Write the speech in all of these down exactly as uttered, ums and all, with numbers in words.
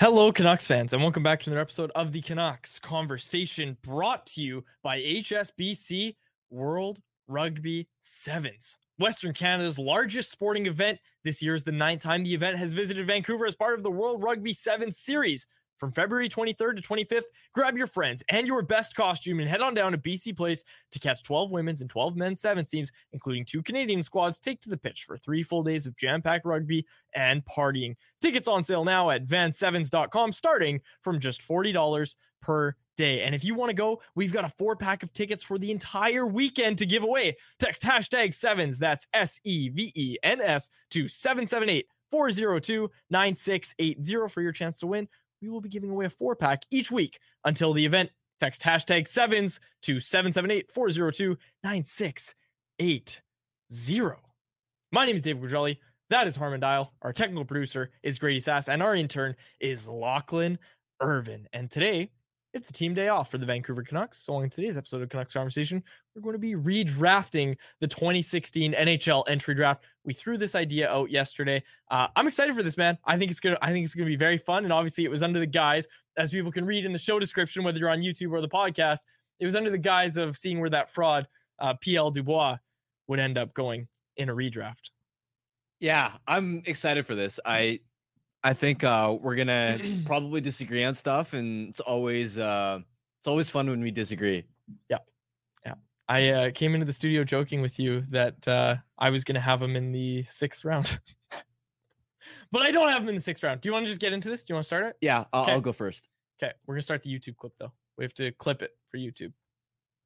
Hello, Canucks fans, and welcome back to another episode of the Canucks Conversation, brought to you by H S B C World Rugby Sevens. Western Canada's largest sporting event. This year is the ninth time the event has visited Vancouver as part of the World Rugby Sevens series. From February twenty-third to twenty-fifth, grab your friends and your best costume and head on down to B C Place to catch twelve women's and twelve men's sevens teams, including two Canadian squads, take to the pitch for three full days of jam-packed rugby and partying. Tickets on sale now at van sevens dot com, starting from just forty dollars per day. And if you want to go, we've got a four-pack of tickets for the entire weekend to give away. Text hashtag sevens, that's S E V E N S, to seven seven eight, four zero two, nine six eight zero for your chance to win. We will be giving away a four-pack each week until the event. Text hashtag sevens to seven seven eight, four zero two, nine six eight zero. My name is Dave Gugelli. That is Harmon Dial. Our technical producer is Grady Sass, and our intern is Lachlan Irvin. And today, it's a team day off for the Vancouver Canucks. So on today's episode of Canucks Conversation, we're going to be redrafting the twenty sixteen N H L entry draft. We threw this idea out yesterday. Uh, I'm excited for this, man. I think it's going to, I think it's going to be very fun. And obviously it was under the guise, as people can read in the show description, whether you're on YouTube or the podcast, it was under the guise of seeing where that fraud, uh, P L Dubois, would end up going in a redraft. Yeah, I'm excited for this. I, I think uh, we're going to probably disagree on stuff, and it's always uh, it's always fun when we disagree. Yeah. Yeah. I uh, came into the studio joking with you that uh, I was going to have him in the sixth round. But I don't have him in the sixth round. Do you want to just get into this? Do you want to start it? Yeah, I'll, I'll go first. Okay. We're going to start the YouTube clip, though. We have to clip it for YouTube.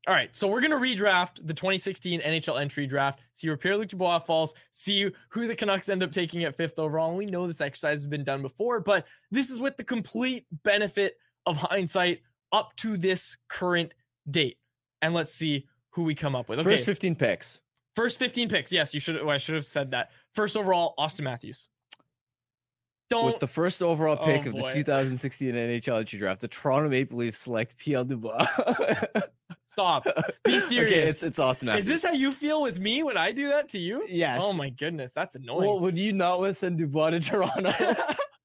All right, so we're going to redraft the twenty sixteen N H L entry draft, see where Pierre-Luc Dubois falls, see who the Canucks end up taking at fifth overall. And we know this exercise has been done before, but this is with the complete benefit of hindsight up to this current date. And let's see who we come up with. Okay. First fifteen picks. First fifteen picks. Yes, you should. Oh, I should have said that. First overall, Auston Matthews. Don't. With the first overall pick oh, of boy. the two thousand sixteen N H L entry draft, the Toronto Maple Leafs select P L Dubois. Stop. Be serious. Okay, it's, it's Auston Matthews. Is this how you feel with me when I do that to you? Yes. Oh my goodness, that's annoying. Well, would you not want to send Dubois to Toronto?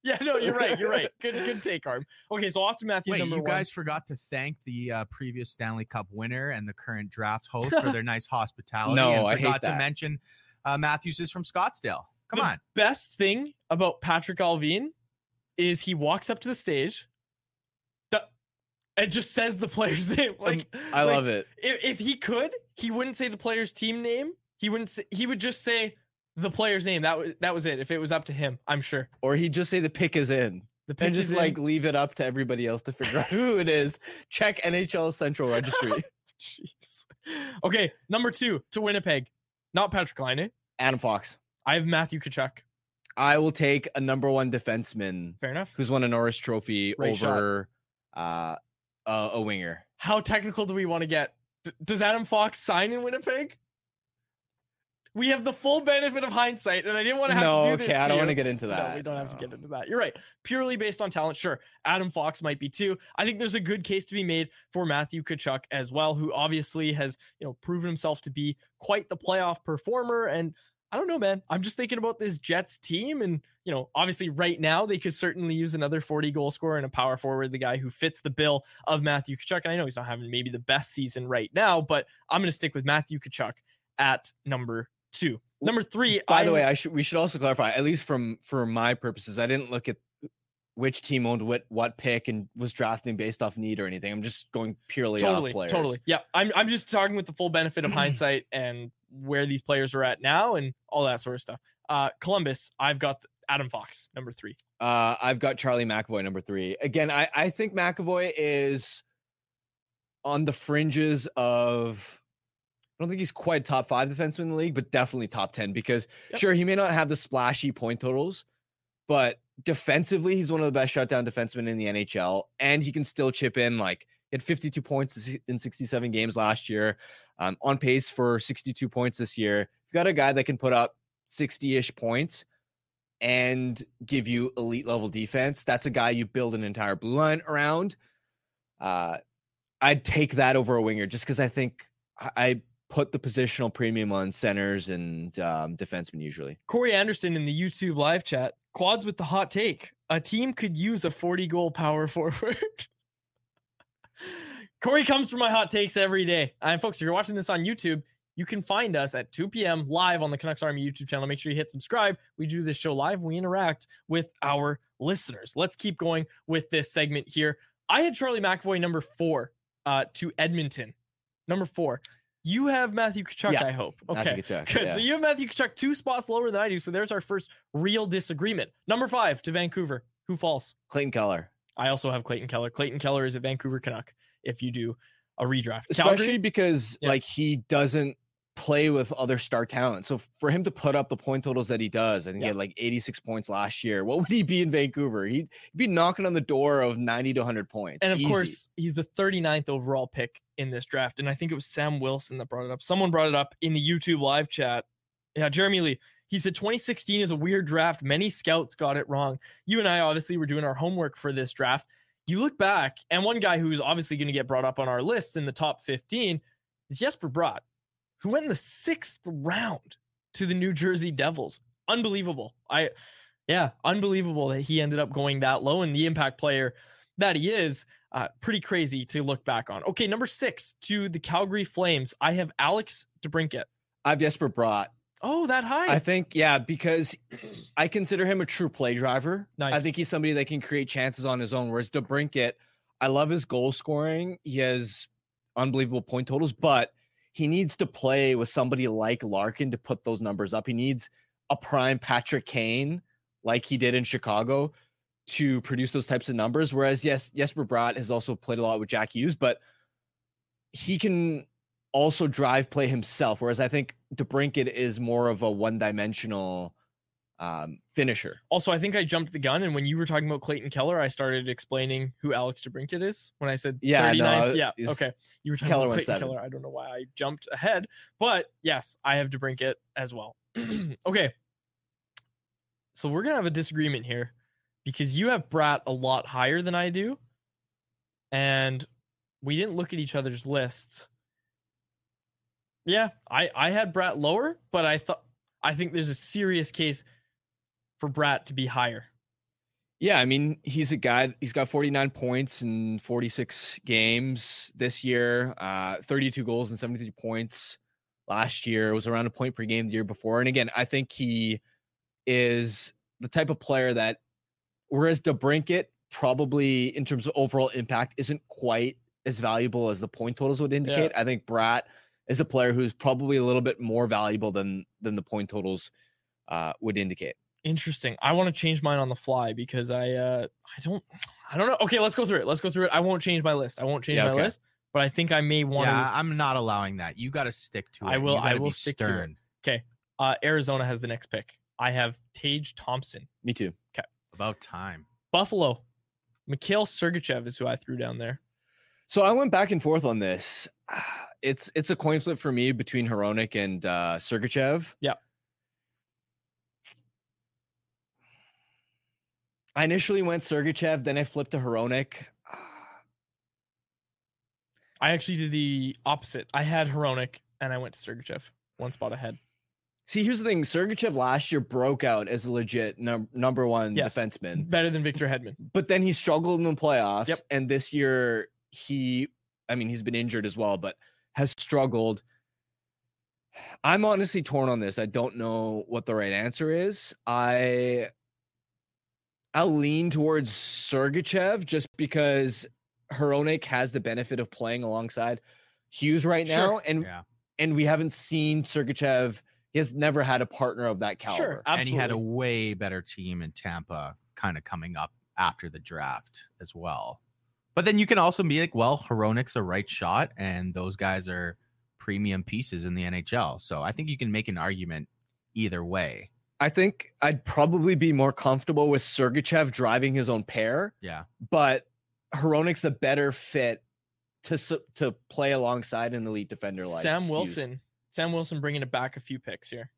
Yeah, no, you're right. You're right. Good, good take, Arm. Okay, so Auston Matthews. Wait, number you one. Guys forgot to thank the uh, previous Stanley Cup winner and the current draft host for their nice hospitality. No, and I forgot hate that. to mention uh, Matthews is from Scottsdale. Come the on. Best thing about Patrik Laine is he walks up to the stage. It just says the player's name. Like, I love like, it. If, if he could, he wouldn't say the player's team name. He wouldn't say, he would just say the player's name. That was, that was it. If it was up to him, I'm sure. Or he'd just say the pick is in. The pick and just like in. Leave it up to everybody else to figure out who it is. Check N H L Central Registry. Jeez. Okay, number two to Winnipeg. Not Patrik Laine. Adam Fox. I have Matthew Tkachuk. I will take a number one defenseman. Fair enough. Who's won a Norris Trophy Ray over uh, a, a winger. How technical do we want to get? D- does Adam Fox sign in Winnipeg? We have the full benefit of hindsight, and I didn't want to have no, to do this. No, okay, I don't you. want to get into that. No, we don't have no. to get into that. You're right. Purely based on talent, sure. Adam Fox might be too. I think there's a good case to be made for Matthew Tkachuk as well, who obviously has, you know, proven himself to be quite the playoff performer. And I don't know, man. I'm just thinking about this Jets team, and you know, obviously, right now they could certainly use another forty-goal scorer and a power forward, the guy who fits the bill of Matthew Tkachuk. And I know he's not having maybe the best season right now, but I'm going to stick with Matthew Tkachuk at number two. Number three. By I, the way, I should we should also clarify, at least from for my purposes, I didn't look at which team owned what what pick and was drafting based off need or anything. I'm just going purely totally, off players. Totally. Yeah. I'm I'm just talking with the full benefit of hindsight and where these players are at now and all that sort of stuff. Uh, Columbus, I've got Adam Fox, number three. Uh, I've got Charlie McAvoy, number three. Again, I, I think McAvoy is on the fringes of... I don't think he's quite top five defenseman in the league, but definitely top ten because yep. sure, he may not have the splashy point totals, but defensively, he's one of the best shutdown defensemen in the N H L, and he can still chip in. Like, he had fifty-two points in sixty-seven games last year, um, on pace for sixty-two points this year. If you've got a guy that can put up sixty-ish points and give you elite level defense, that's a guy you build an entire blue line around. Uh, I'd take that over a winger just because I think I, I put the positional premium on centers and um, defensemen usually. Corey Anderson in the YouTube live chat, quads with the hot take. A team could use a forty-goal power forward. Corey comes for my hot takes every day. And folks, if you're watching this on YouTube, you can find us at two p.m. live on the Canucks Army YouTube channel. Make sure you hit subscribe. We do this show live. We interact with our listeners. Let's keep going with this segment here. I had Charlie McAvoy number four uh, to Edmonton. Number four. You have Matthew Tkachuk, yeah, I hope. Okay, Tkachuk, good. Yeah. So you have Matthew Tkachuk two spots lower than I do. So there's our first real disagreement. Number five to Vancouver. Who falls? Clayton Keller. I also have Clayton Keller. Clayton Keller is a Vancouver Canuck if you do a redraft. Especially Calgary? because yeah. like he doesn't play with other star talent. So for him to put up the point totals that he does, I think yeah. he had like eighty-six points last year. What would he be in Vancouver? He'd be knocking on the door of ninety to one hundred points. And of Easy. course, he's the thirty-ninth overall pick in this draft. And I think it was Sam Wilson that brought it up. Someone brought it up in the YouTube live chat. Yeah, Jeremy Lee. He said twenty sixteen is a weird draft. Many scouts got it wrong. You and I obviously were doing our homework for this draft. You look back, and one guy who's obviously going to get brought up on our lists in the top fifteen is Jesper Bratt, who went in the sixth round to the New Jersey Devils. Unbelievable. I, yeah, unbelievable that he ended up going that low, and the impact player that he is, uh, pretty crazy to look back on. Okay, number six to the Calgary Flames. I have Alex DeBrincat. I have Jesper Bratt. Oh, that high. I think, yeah, because I consider him a true play driver. Nice. I think he's somebody that can create chances on his own, whereas DeBrincat, I love his goal scoring. He has unbelievable point totals, but he needs to play with somebody like Larkin to put those numbers up. He needs a prime Patrick Kane, like he did in Chicago, to produce those types of numbers. Whereas, yes, Jesper Bratt has also played a lot with Jack Hughes, but he can also drive play himself. Whereas I think DeBrincat is more of a one-dimensional um, finisher. Also, I think I jumped the gun, and when you were talking about Clayton Keller, I started explaining who Alex DeBrincat is when I said yeah, thirty-nine. No, yeah, okay. You were talking Keller about Clayton Keller. I don't know why I jumped ahead, but yes, I have DeBrincat as well. Okay, so we're gonna have a disagreement here because you have Bratt a lot higher than I do, and we didn't look at each other's lists. Yeah, I I had Bratt lower, but I thought I think there's a serious case for Bratt to be higher. Yeah, I mean, he's a guy, he's got forty-nine points in forty-six games this year, uh, thirty-two goals and seventy-three points last year. It was around a point per game the year before. And again, I think he is the type of player that, whereas DeBrincat probably in terms of overall impact isn't quite as valuable as the point totals would indicate. Yeah. I think Bratt is a player who's probably a little bit more valuable than than the point totals uh, would indicate. Interesting. I want to change mine on the fly because I uh, I don't I don't know. Okay, let's go through it. Let's go through it. I won't change my list. I won't change yeah, my okay. list, but I think I may want yeah, to. Yeah, I'm not allowing that. You got to stick to it. I will. I will stick stern. to it. Okay. Uh, Arizona has the next pick. I have Tage Thompson. Me too. Okay. About time. Buffalo. Mikhail Sergachev is who I threw down there. So I went back and forth on this. It's it's a coin flip for me between Hironic and uh, Sergachev. Yeah. I initially went Sergachev, then I flipped to Hironic. I actually did the opposite. I had Hironic, and I went to Sergachev, one spot ahead. See, here's the thing. Sergachev last year broke out as a legit num- number one yes. defenseman. Better than Victor Hedman. But then he struggled in the playoffs. Yep. And this year, he, I mean, he's been injured as well, but has struggled. I'm honestly torn on this. I don't know what the right answer is. I, I lean towards Sergachev just because Hironic has the benefit of playing alongside Hughes right now. Sure. And, yeah. and we haven't seen Sergachev. He has never had a partner of that caliber. Sure, absolutely. And he had a way better team in Tampa kind of coming up after the draft as well. But then you can also be like, well, Hironic's a right shot, and those guys are premium pieces in the N H L. So I think you can make an argument either way. I think I'd probably be more comfortable with Sergachev driving his own pair. Yeah. But Hironic's a better fit to, to play alongside an elite defender like Sam Wilson. Hughes. Sam Wilson bringing it back a few picks here.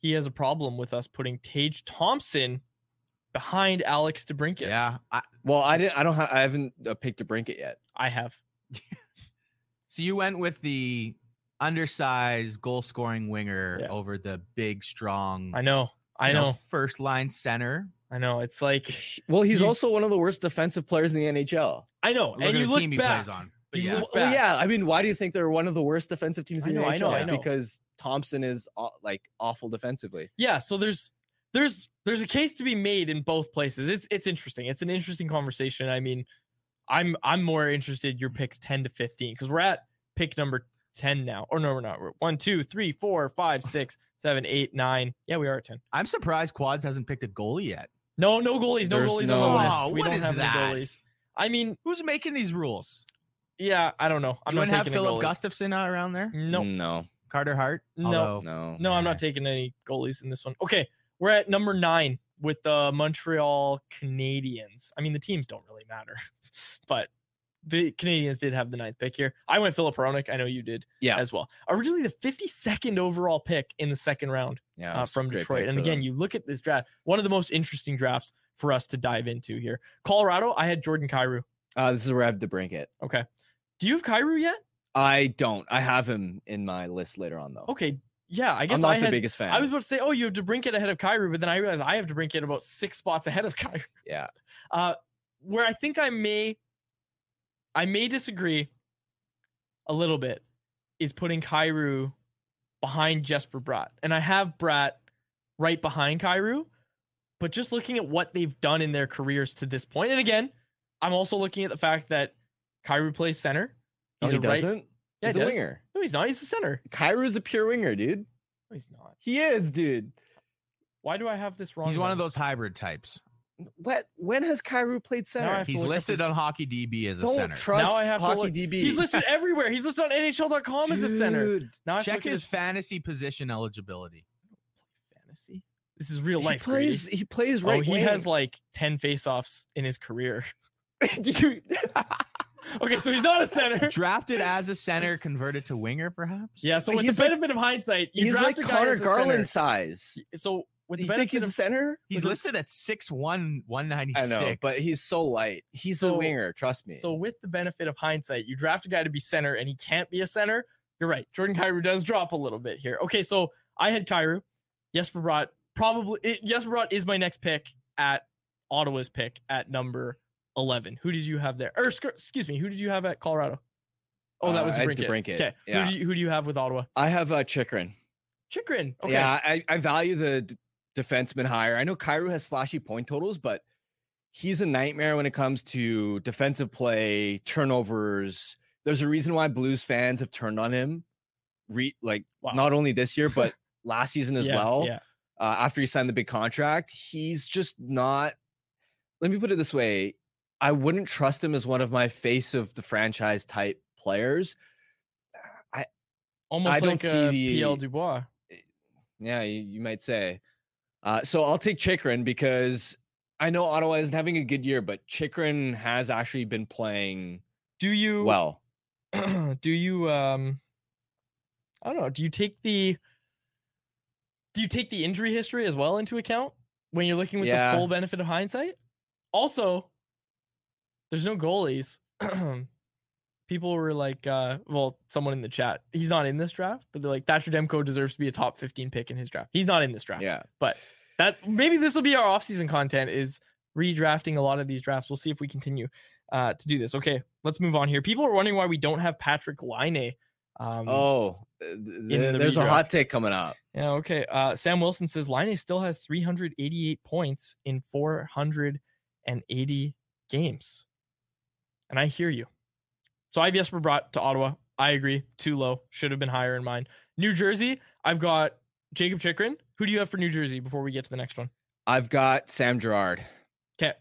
He has a problem with us putting Tage Thompson behind Alex DeBrincat. Yeah. I, well, I didn't. I don't. Ha- I haven't picked DeBrincat yet. I have. So you went with the undersized goal scoring winger yeah. over the big, strong. I know. I know. know. First line center. I know. It's like. Well, he's he, also one of the worst defensive players in the N H L. I know. Look and you the look team back. He plays on. But yeah, well, yeah. I mean, why do you think they're one of the worst defensive teams in the N H L? I know, I know. Because Thompson is like awful defensively. Yeah. So there's, there's, there's a case to be made in both places. It's, it's interesting. It's an interesting conversation. I mean, I'm, I'm more interested your picks ten to fifteen because we're at pick number ten now. Or no, we're not. We're one, two, three, four, five, six, seven, eight, nine. Yeah, we are at ten. I'm surprised Quads hasn't picked a goalie yet. No, no goalies. No there's goalies no, on the list. Oh, we what don't is have that? Any goalies. I mean, who's making these rules? Yeah, I don't know. I'm you not taking have Philip Gustafson around there. No, no. Carter Hart. No, no, no. I'm not taking any goalies in this one. Okay, we're at number nine with the Montreal Canadiens. I mean, the teams don't really matter, but the Canadiens did have the ninth pick here. I went Philip Hironic. I know you did. Yeah. As well. Originally, the fifty-second overall pick in the second round. Yeah, uh, from Detroit. And again, them. You look at this draft. One of the most interesting drafts for us to dive into here. Colorado. I had Jordan Kyrou. Uh, this is where I have DeBrincat. Okay. Do you have Kyrou yet? I don't. I have him in my list later on, though. Okay. Yeah, I guess I'm not I had, the biggest fan. I was about to say, oh, you have DeBrincat ahead of Kyrou, but then I realized I have DeBrincat about six spots ahead of Kyrou. Yeah. Uh, where I think I may, I may disagree a little bit is putting Kyrou behind Jesper Bratt, and I have Bratt right behind Kyrou, but just looking at what they've done in their careers to this point, and again, I'm also looking at the fact that Kyrou plays center. He's no, he a doesn't. Right... Yeah, he's he a does. winger. No, he's not. He's a center. Kyrou's a pure winger, dude. No, he's not. He is, dude. Why do I have this wrong? He's one of those hybrid types. What? When has Kyrou played center? He's listed his... on HockeyDB as a Don't center. Don't trust now I have HockeyDB. He's listed everywhere. He's listed on N H L dot com dude, as a center. Now I check his fantasy position eligibility. Fantasy? This is real life. He plays. Brady. He plays right. Oh, he wing. has like ten faceoffs in his career. Dude. Okay, so he's not a center. Drafted as a center, converted to winger, perhaps? Yeah, so with he's the benefit like, of hindsight, you he's like Connor Garland size. So with you the think he's a center? He's listed at six one, one ninety-six. I know, but he's so light. He's so, a winger, trust me. So with the benefit of hindsight, you draft a guy to be center, and he can't be a center? You're right. Jordan Kyrou does drop a little bit here. Okay, so I had Kyrou. Jesper Bratt, probably, it, Jesper Bratt is my next pick at Ottawa's pick at number eleven. Who did you have there? Or excuse me, who did you have at Colorado? Oh, that was uh, DeBrincat. Okay. Yeah. Who, do you, who do you have with Ottawa? I have uh, Chychrun. Chychrun. Okay. Yeah, I, I value the d- defenseman higher. I know Kyrou has flashy point totals, but he's a nightmare when it comes to defensive play, turnovers. There's a reason why Blues fans have turned on him re like wow. not only this year, but last season as yeah, well. Yeah. Uh, after he signed the big contract, he's just not. Let me put it this way. I wouldn't trust him as one of my face of the franchise type players. I almost I like don't see the, P L Dubois. Yeah, you, you might say. Uh, so I'll take Chychrun because I know Ottawa isn't having a good year, but Chychrun has actually been playing. Do you well? do you um? I don't know. Do you take the? Do you take the injury history as well into account when you're looking with yeah. the full benefit of hindsight? Also, there's no goalies. People were like, uh, well, someone in the chat, he's not in this draft, but they're like, Thatcher Demko deserves to be a top fifteen pick in his draft. He's not in this draft. Yeah. But that maybe this will be our offseason content, is redrafting a lot of these drafts. We'll see if we continue uh, to do this. Okay, let's move on here. People are wondering why we don't have Patrik Laine. Um, oh, th- the there's redraft. A hot take coming up. Yeah, okay. Uh, Sam Wilson says Laine still has three hundred eighty-eight points in four hundred eighty games. And I hear you. So I have Jesper Bratt to Ottawa. I agree. Too low. Should have been higher in mine. New Jersey, I've got Jacob Chychrun. Who do you have for New Jersey before we get to the next one? I've got Sam Girard. Okay.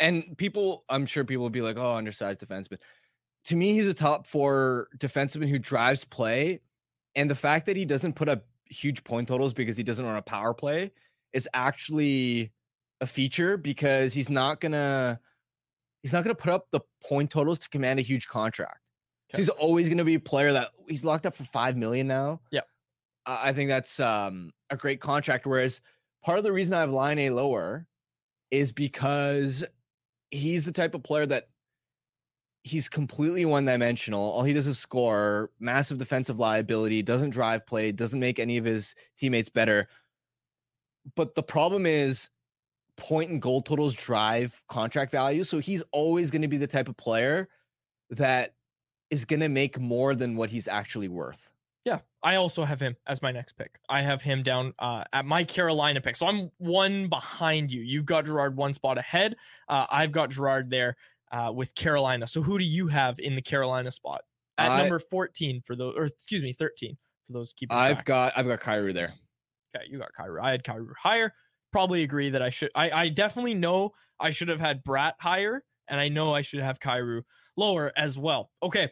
And people, I'm sure people will be like, oh, undersized defenseman. To me, he's a top four defenseman who drives play. And the fact that he doesn't put up huge point totals because he doesn't run a power play is actually a feature, because he's not going to... He's not going to put up the point totals to command a huge contract. Okay. So he's always going to be a player that he's locked up for five million dollars now. Yeah. Uh, I think that's um, a great contract. Whereas part of the reason I have Line A lower is because he's the type of player that he's completely one dimensional. All he does is score, massive defensive liability, doesn't drive play, doesn't make any of his teammates better. But the problem is, point and goal totals drive contract value. So he's always going to be the type of player that is going to make more than what he's actually worth. Yeah. I also have him as my next pick. I have him down uh, at my Carolina pick. So I'm one behind you. You've got Girard one spot ahead. Uh, I've got Girard there uh, with Carolina. So who do you have in the Carolina spot at I, number fourteen for those, or excuse me, thirteen for those keeping track? I've got, I've got Kyrou there. Okay. You got Kyrou. I had Kyrou higher. Probably agree that I should. I, I definitely know I should have had Bratt higher, and I know I should have Kyrou lower as well. Okay,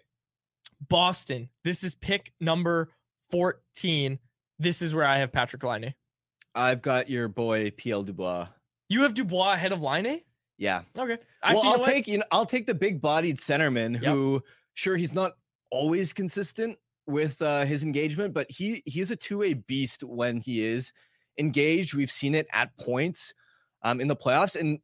Boston. This is pick number fourteen. This is where I have Patrik Laine. I've got your boy P L Dubois. You have Dubois ahead of Laine? Yeah. Okay. Actually, well, I'll you know take you know, I'll take the big-bodied centerman yep. who, sure, he's not always consistent with uh, his engagement, but he he's a two-way beast when he is engaged. We've seen it at points um in the playoffs, and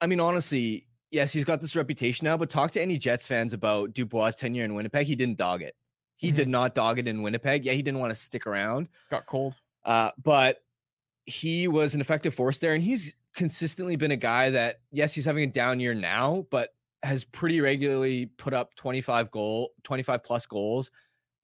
I mean, honestly, yes, he's got this reputation now, but talk to any Jets fans about Dubois' tenure in Winnipeg. He didn't dog it. He mm-hmm. did not dog it in Winnipeg. Yeah, he didn't want to stick around, got cold, uh but he was an effective force there, and he's consistently been a guy that, yes, he's having a down year now, but has pretty regularly put up twenty-five goal twenty-five plus goals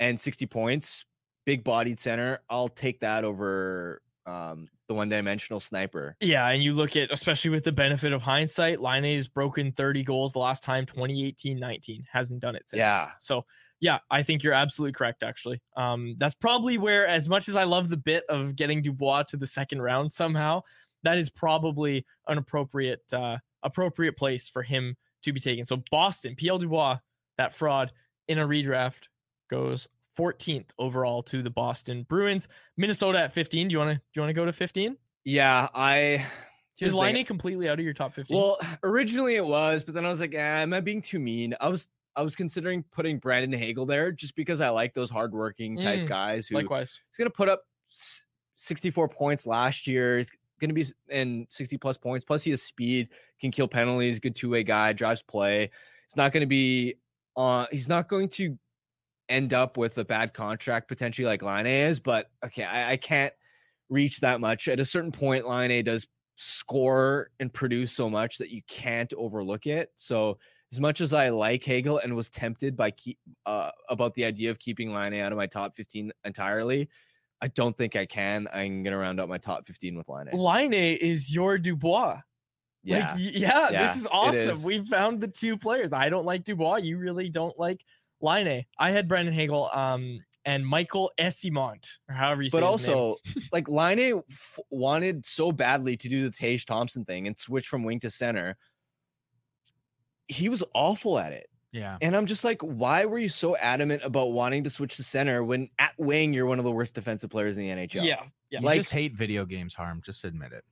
and sixty points. Big bodied center. I'll take that over Um, the one-dimensional sniper. Yeah, and you look at, especially with the benefit of hindsight, Laine's broken thirty goals the last time, twenty eighteen nineteen. Hasn't done it since. Yeah. So, yeah, I think you're absolutely correct, actually. Um, that's probably where, as much as I love the bit of getting Dubois to the second round somehow, that is probably an appropriate, uh, appropriate place for him to be taken. So, Boston, P L Dubois, that fraud in a redraft, goes fourteenth overall to the Boston Bruins. Minnesota at fifteen. Do you want to do you want to go to fifteen? Yeah, I is Laine completely out of your top fifteen? Well, originally it was, but then I was like, eh, am I being too mean? I was I was considering putting Brandon Hagel there just because I like those hardworking type mm, guys. Who, likewise, he's going to put up sixty-four points last year. He's going to be in sixty plus points. Plus, he has speed, can kill penalties, good two way guy, drives play. It's not going to be uh, he's not going to end up with a bad contract potentially like Laine is, but okay, I, I can't reach that much. At a certain point, Laine does score and produce so much that you can't overlook it. So as much as I like Hagel and was tempted by keep, uh, about the idea of keeping Laine out of my top fifteen entirely, I don't think I can. I'm going to round up my top fifteen with Laine. Laine is your Dubois. Yeah. Like, yeah, yeah, this is awesome. Is. We found the two players. I don't like Dubois. You really don't like Laine. I had Brandon Hagel um, and Michael Essimont, or however you say it. But also, like, Laine f- wanted so badly to do the Tage Thompson thing and switch from wing to center. He was awful at it. Yeah. And I'm just like, why were you so adamant about wanting to switch to center when at wing you're one of the worst defensive players in the N H L? Yeah. Yeah. You like, just hate video games, Harm. Just admit it.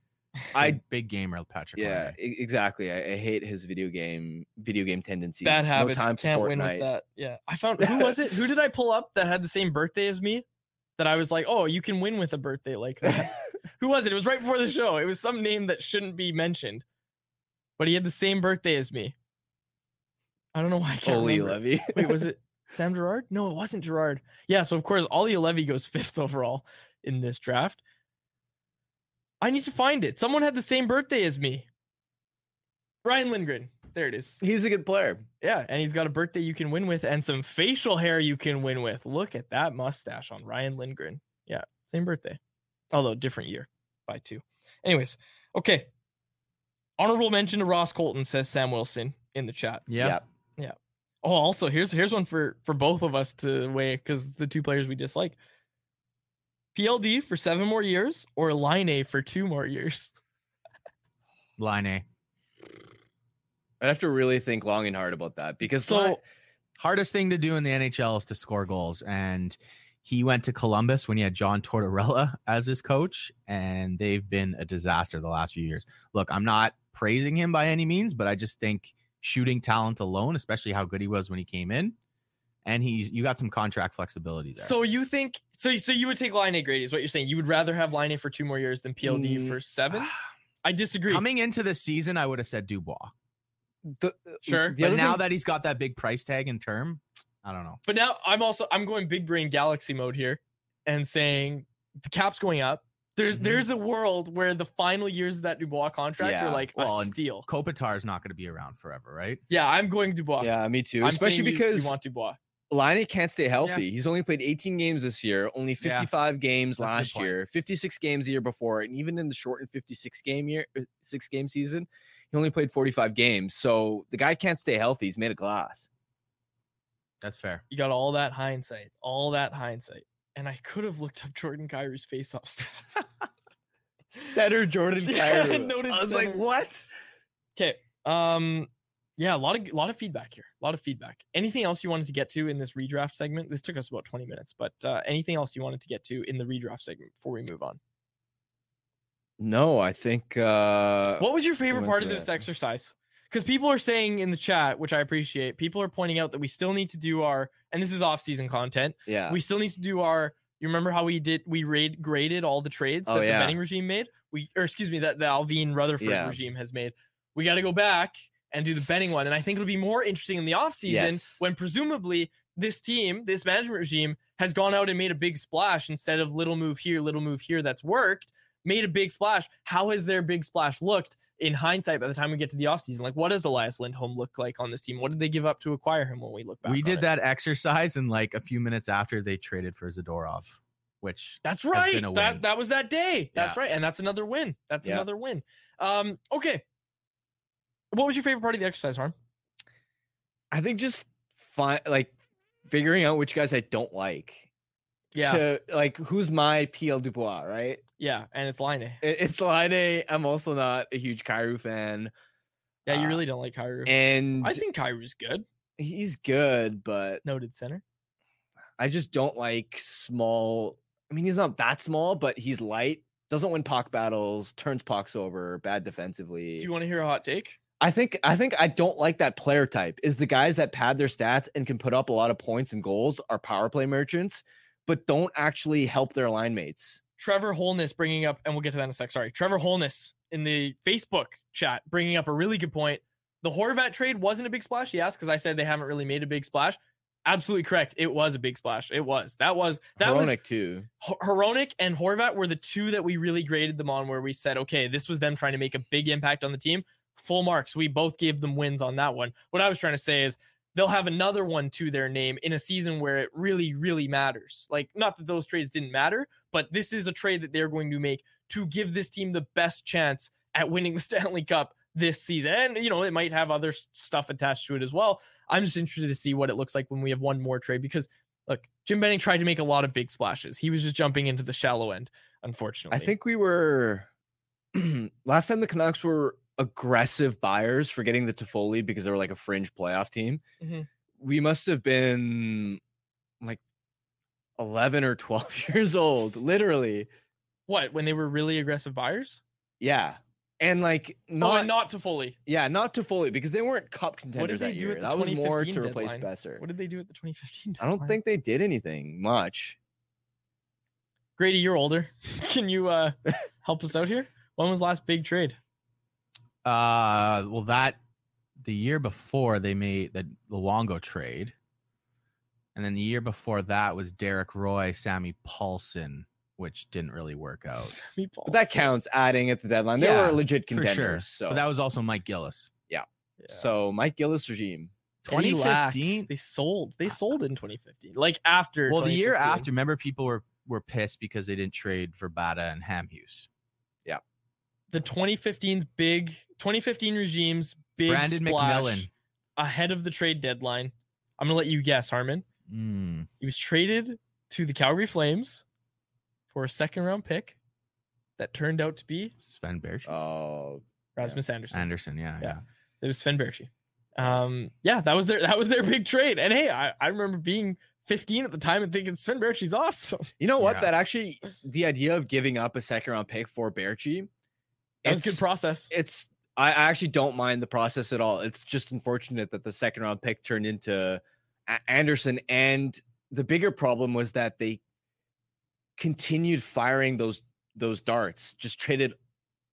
I like, big gamer Patrick. Yeah, Laine. Exactly. I, I hate his video game video game tendencies. Bad habits. No time Can't for win with that. Yeah. I found who was it? Who did I pull up that had the same birthday as me? That I was like, oh, you can win with a birthday like that. Who was it? It was right before the show. It was some name that shouldn't be mentioned, but he had the same birthday as me. I don't know why I can't Ollie remember. Levy. Wait, was it Sam Girard? No, it wasn't Girard. Yeah, so of course, Ollie Levy goes fifth overall in this draft. I need to find it. Someone had the same birthday as me. Ryan Lindgren. There it is. He's a good player. Yeah, and he's got a birthday you can win with and some facial hair you can win with. Look at that mustache on Ryan Lindgren. Yeah, same birthday. Although different year by two. Anyways, okay. Honorable mention to Ross Colton, says Sam Wilson in the chat. Yeah. Yep. Yeah. Oh, also here's here's one for, for both of us to weigh because the two players we dislike. P L D for seven more years or Laine for two more years. Laine. I'd have to really think long and hard about that because so the hardest thing to do in the N H L is to score goals. And he went to Columbus when he had John Tortorella as his coach, and they've been a disaster the last few years. Look, I'm not praising him by any means, but I just think shooting talent alone, especially how good he was when he came in, and he's you got some contract flexibility there. So you think so? So you would take Laine, Grady, is what you're saying? You would rather have Laine for two more years than P L D mm. for seven? I disagree. Coming into this season, I would have said Dubois. The, sure, the but now thing, that he's got that big price tag in term, I don't know. But now I'm also I'm going big brain galaxy mode here, and saying the cap's going up. There's mm-hmm. there's a world where the final years of that Dubois contract yeah. are like well, a steal. Kopitar is not going to be around forever, right? Yeah, I'm going Dubois. Yeah, me too. I'm Especially because you, you want Dubois. Laine can't stay healthy. Yeah. He's only played eighteen games this year, only fifty-five yeah. games That's last year, fifty-six games the year before, and even in the shortened fifty-six game year, six game season, he only played forty-five games. So the guy can't stay healthy. He's made of glass. That's fair. You got all that hindsight. All that hindsight. And I could have looked up Jordan Kyrou's face-off stats. Setter Jordan Kyrou. Yeah, I, I was center. like, what? Okay. Um, yeah, a lot of a lot of feedback here. A lot of feedback. Anything else you wanted to get to in this redraft segment? This took us about twenty minutes, but uh, anything else you wanted to get to in the redraft segment before we move on? No, I think... Uh, what was your favorite part of this exercise? Because people are saying in the chat, which I appreciate, people are pointing out that we still need to do our... And this is off-season content. Yeah, we still need to do our. You remember how we did? We raid, graded all the trades that oh, yeah. the Benning regime made. We, or excuse me, that the Alvin Rutherford yeah. regime has made. We got to go back and do the Benning one, and I think it'll be more interesting in the off-season yes. when presumably this team, this management regime, has gone out and made a big splash instead of little move here, little move here. That's worked. Made a big splash. How has their big splash looked in hindsight by the time we get to the offseason? Like, what does Elias Lindholm look like on this team? What did they give up to acquire him when we look back? We did it? that exercise, and like a few minutes after they traded for Zadorov, which that's right. That that was that day. That's yeah. right. And that's another win. That's yeah. another win. Um, okay. What was your favorite part of the exercise, Harm? I think just fi- like figuring out which guys I don't like. Yeah, to, like, who's my P L Dubois, right? Yeah, and it's Laine. It's Laine. I'm also not a huge Kyrou fan. Yeah, you uh, really don't like Kyrou. And I think Kyrou's good. He's good, but... Noted center. I just don't like small... I mean, he's not that small, but he's light. Doesn't win puck battles, turns pucks over, bad defensively. Do you want to hear a hot take? I think I think I don't like that player type. Is the guys that pad their stats and can put up a lot of points and goals are power play merchants, but don't actually help their line mates. Trevor Holness bringing up, and we'll get to that in a sec. Sorry. Trevor Holness in the Facebook chat bringing up a really good point. The Horvat trade wasn't a big splash. He asked because I said they haven't really made a big splash. Absolutely correct. It was a big splash. It was. That was. that Hronik too. Hronik and Horvat were the two that we really graded them on where we said, okay, this was them trying to make a big impact on the team. Full marks. We both gave them wins on that one. What I was trying to say is, they'll have another one to their name in a season where it really, really matters. Like, not that those trades didn't matter, but this is a trade that they're going to make to give this team the best chance at winning the Stanley Cup this season. And, you know, it might have other stuff attached to it as well. I'm just interested to see what it looks like when we have one more trade, because look, Jim Benning tried to make a lot of big splashes. He was just jumping into the shallow end, unfortunately. I think we were last time the Canucks were aggressive buyers for getting the Toffoli because they were like a fringe playoff team. Mm-hmm. We must have been like eleven or twelve years old, literally. What, when they were really aggressive buyers? Yeah. And like not oh, and not Toffoli. Yeah, not Toffoli, because they weren't cup contenders that year. That was more to replace Besser. What did they do at the twenty fifteen deadline? I don't think they did anything much. Grady, you're older. Can you uh, help us out here? When was the last big trade? Uh, well, that the year before they made the Luongo trade, and then the year before that was Derek Roy, Sammy Paulson, which didn't really work out. But that counts adding at the deadline. They yeah, were legit contenders. Sure. So but that was also Mike Gillis. Yeah. yeah. So Mike Gillis regime. twenty fifteen They sold. They sold in twenty fifteen Like after Well, the year after, remember people were, were pissed because they didn't trade for Bata and Hamhuis. Yeah. The twenty fifteen's big twenty fifteen regime's big Brandon McMillan ahead of the trade deadline. I'm gonna let you guess, Harmon. Mm. He was traded to the Calgary Flames for a second round pick that turned out to be Sven Berchi. Oh, Rasmus yeah. Anderson. Anderson, yeah, yeah. yeah. It was Sven Berchi. Um, yeah, that was their that was their big trade. And hey, I, I remember being fifteen at the time and thinking Sven Berchi's awesome. You know what? Yeah. That actually the idea of giving up a second round pick for Berchi. That was a good process. It's I actually don't mind the process at all. It's just unfortunate that the second round pick turned into Anderson, and the bigger problem was that they continued firing those those darts, just traded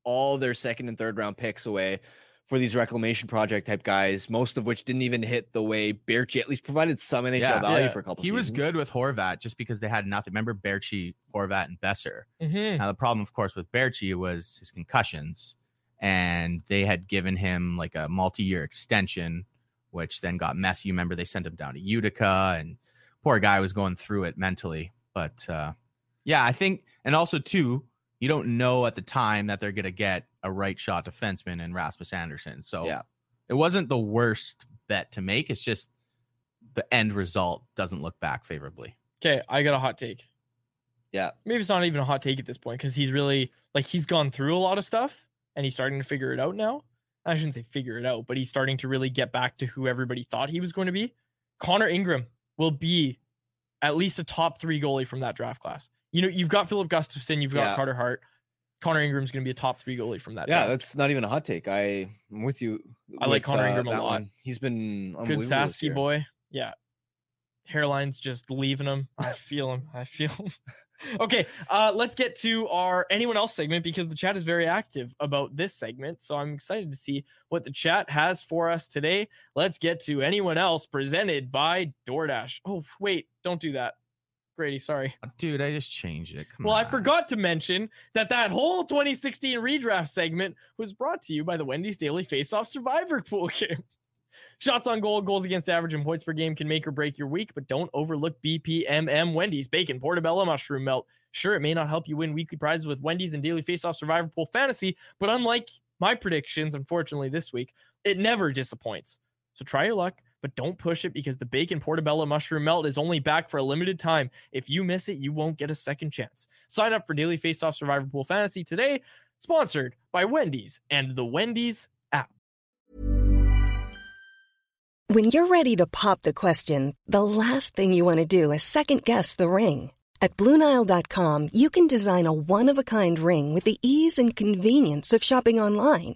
all their second and third round picks away for these reclamation project type guys, most of which didn't even hit the way Berchi at least provided some N H L yeah, value yeah. for a couple. He seasons. was good with Horvat just because they had nothing. Remember Berchi, Horvat, and Besser. Mm-hmm. Now the problem, of course, with Berchi was his concussions, and they had given him like a multi-year extension, which then got messy. You remember they sent him down to Utica, and poor guy was going through it mentally, but. uh Yeah, I think, and also, too, you don't know at the time that they're going to get a right shot defenseman in Rasmus Anderson. So yeah. It wasn't the worst bet to make. It's just the end result doesn't look back favorably. Okay, I got a hot take. Yeah. Maybe it's not even a hot take at this point because he's really, like, he's gone through a lot of stuff and he's starting to figure it out now. I shouldn't say figure it out, but he's starting to really get back to who everybody thought he was going to be. Connor Ingram will be at least a top three goalie from that draft class. You know, you've got Philip Gustafson, you've got yeah. Carter Hart. Connor Ingram's going to be a top three goalie from that. Yeah, draft. That's not even a hot take. I, I'm with you. I with, like Connor Ingram uh, a lot. One. He's been unbelievable. Good Sasky boy. Yeah. Hairline's just leaving him. I feel him. I feel him. Okay, uh, let's get to our anyone else segment because the chat is very active about this segment. So I'm excited to see what the chat has for us today. Let's get to anyone else presented by DoorDash. Oh, wait, don't do that. Brady, sorry. Dude, I just changed it. Come well, on. I forgot to mention that that whole twenty sixteen redraft segment was brought to you by the Wendy's Daily Faceoff Survivor Pool Game. Shots on goal, goals against average, and points per game can make or break your week, but don't overlook B P M M Wendy's Bacon Portobello Mushroom Melt. Sure, it may not help you win weekly prizes with Wendy's and Daily Faceoff Survivor Pool Fantasy, but unlike my predictions, unfortunately, this week, it never disappoints. So try your luck. But don't push it because the Bacon Portobello Mushroom Melt is only back for a limited time. If you miss it, you won't get a second chance. Sign up for Daily Faceoff Survivor Pool Fantasy today, sponsored by Wendy's and the Wendy's app. When you're ready to pop the question, the last thing you want to do is second-guess the ring. At Blue Nile dot com, you can design a one-of-a-kind ring with the ease and convenience of shopping online.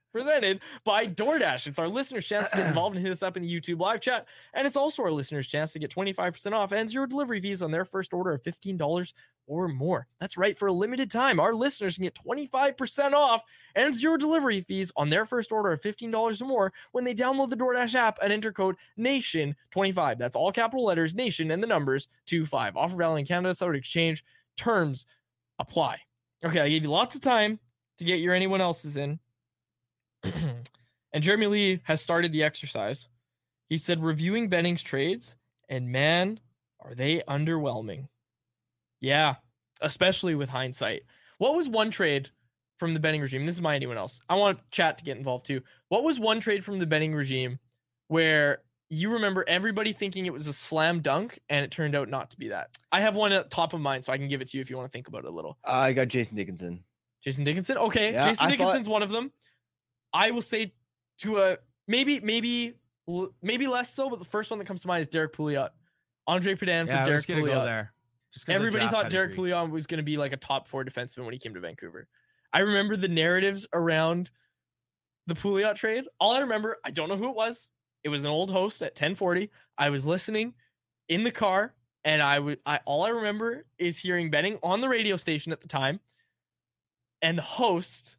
presented by DoorDash. It's our listeners' chance to get involved and hit us up in the YouTube live chat. And it's also our listeners' chance to get twenty-five percent off and zero delivery fees on their first order of fifteen dollars or more. That's right. For a limited time, our listeners can get twenty-five percent off and zero delivery fees on their first order of fifteen dollars or more when they download the DoorDash app and enter code NATION twenty-five. That's all capital letters, NATION, and the numbers two five. Offer valid in Canada, South Exchange. Terms apply. Okay, I gave you lots of time to get your anyone else's in. And Jeremy Lee has started the exercise. He said, reviewing Benning's trades, and man, are they underwhelming. Yeah, especially with hindsight. What was one trade from the Benning regime? This is my anyone else. I want chat to get involved too. What was one trade from the Benning regime where you remember everybody thinking it was a slam dunk and it turned out not to be that? I have one at top of mind, so I can give it to you if you want to think about it a little. Uh, I got Jason Dickinson. Jason Dickinson? Okay, yeah, Jason I Dickinson's thought- one of them. I will say to a maybe, maybe, maybe less so, but the first one that comes to mind is Derek Pouliot. Andre Patan yeah, for Derek Pouliot. Go there. Just Everybody thought Derek Pouliot was going to be like a top four defenseman when he came to Vancouver. I remember the narratives around the Pouliot trade. All I remember, I don't know who it was. It was an old host at ten forty. I was listening in the car, and I would. I all I remember is hearing Benning on the radio station at the time, and the host.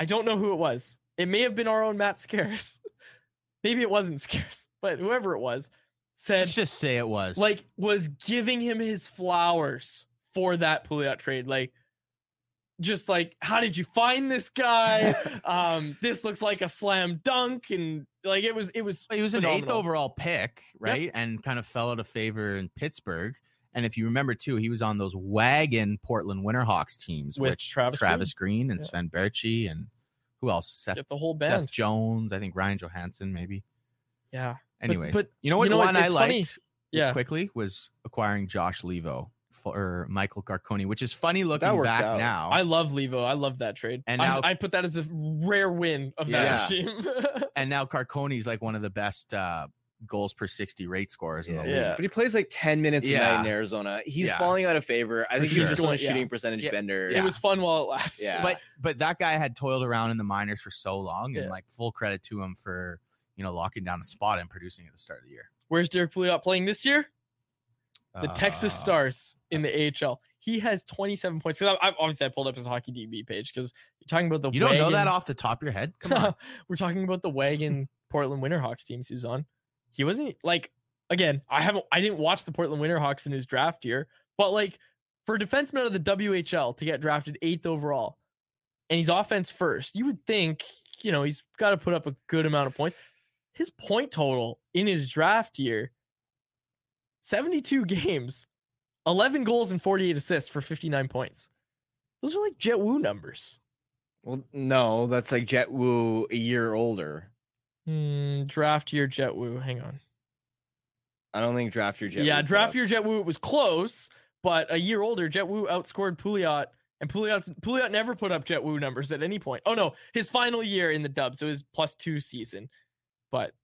I don't know who it was. It may have been our own Matt Scarce. Maybe it wasn't Scarce, but whoever it was said... Let's just say it was. Like, was giving him his flowers for that Pouliot trade. Like, just like, how did you find this guy? um, this looks like a slam dunk. And, like, it was it was He was phenomenal. An eighth overall pick, right? Yep. And kind of fell out of favor in Pittsburgh. And if you remember, too, he was on those wagon Portland Winterhawks teams. With which Travis, Travis Green, Green and yeah. Sven Berchi and... Who else? Seth, the whole band. Seth Jones. I think Ryan Johansson, maybe. Yeah. Anyways, but, but you know what you know, one I liked funny. Yeah. quickly was acquiring Josh Levo for Michael Carcone, which is funny looking back out. now. I love Levo. I love that trade. And now, I, I put that as a rare win of yeah. that regime. And now Carcone's like one of the best uh, goals per sixty rate scorers yeah. in the league. Yeah. But he plays like ten minutes yeah. a night in Arizona. He's yeah. falling out of favor. I think sure. he's just on a shooting yeah. percentage yeah. bender. Yeah. It was fun while it lasted. Yeah. But but that guy had toiled around in the minors for so long, and yeah. like full credit to him for, you know, locking down a spot and producing at the start of the year. Where's Derek Pouliot playing this year? The uh, Texas Stars in the A H L. He has twenty-seven points. Because I, obviously, I pulled up his hockey D B page because you're talking about the. You wagon. Don't know that off the top of your head. Come on, we're talking about the wagon Portland Winterhawks teams he's on. He wasn't like, again, I haven't, I didn't watch the Portland Winterhawks in his draft year, but like for a defenseman of the W H L to get drafted eighth overall and he's offense first, you would think, you know, he's got to put up a good amount of points. His point total in his draft year, seventy-two games, eleven goals and forty-eight assists for fifty-nine points. Those are like Jet Wu numbers. Well, no, that's like Jet Wu a year older. Mm, draft year Jet Wu. Hang on. I don't think draft year Jet yeah, Wu. Yeah, draft year Jet Wu was close, but a year older, Jet Wu outscored Pouliot, and Pouliot Pouliot never put up Jet Wu numbers at any point. Oh no, his final year in the dub, so his plus two season. But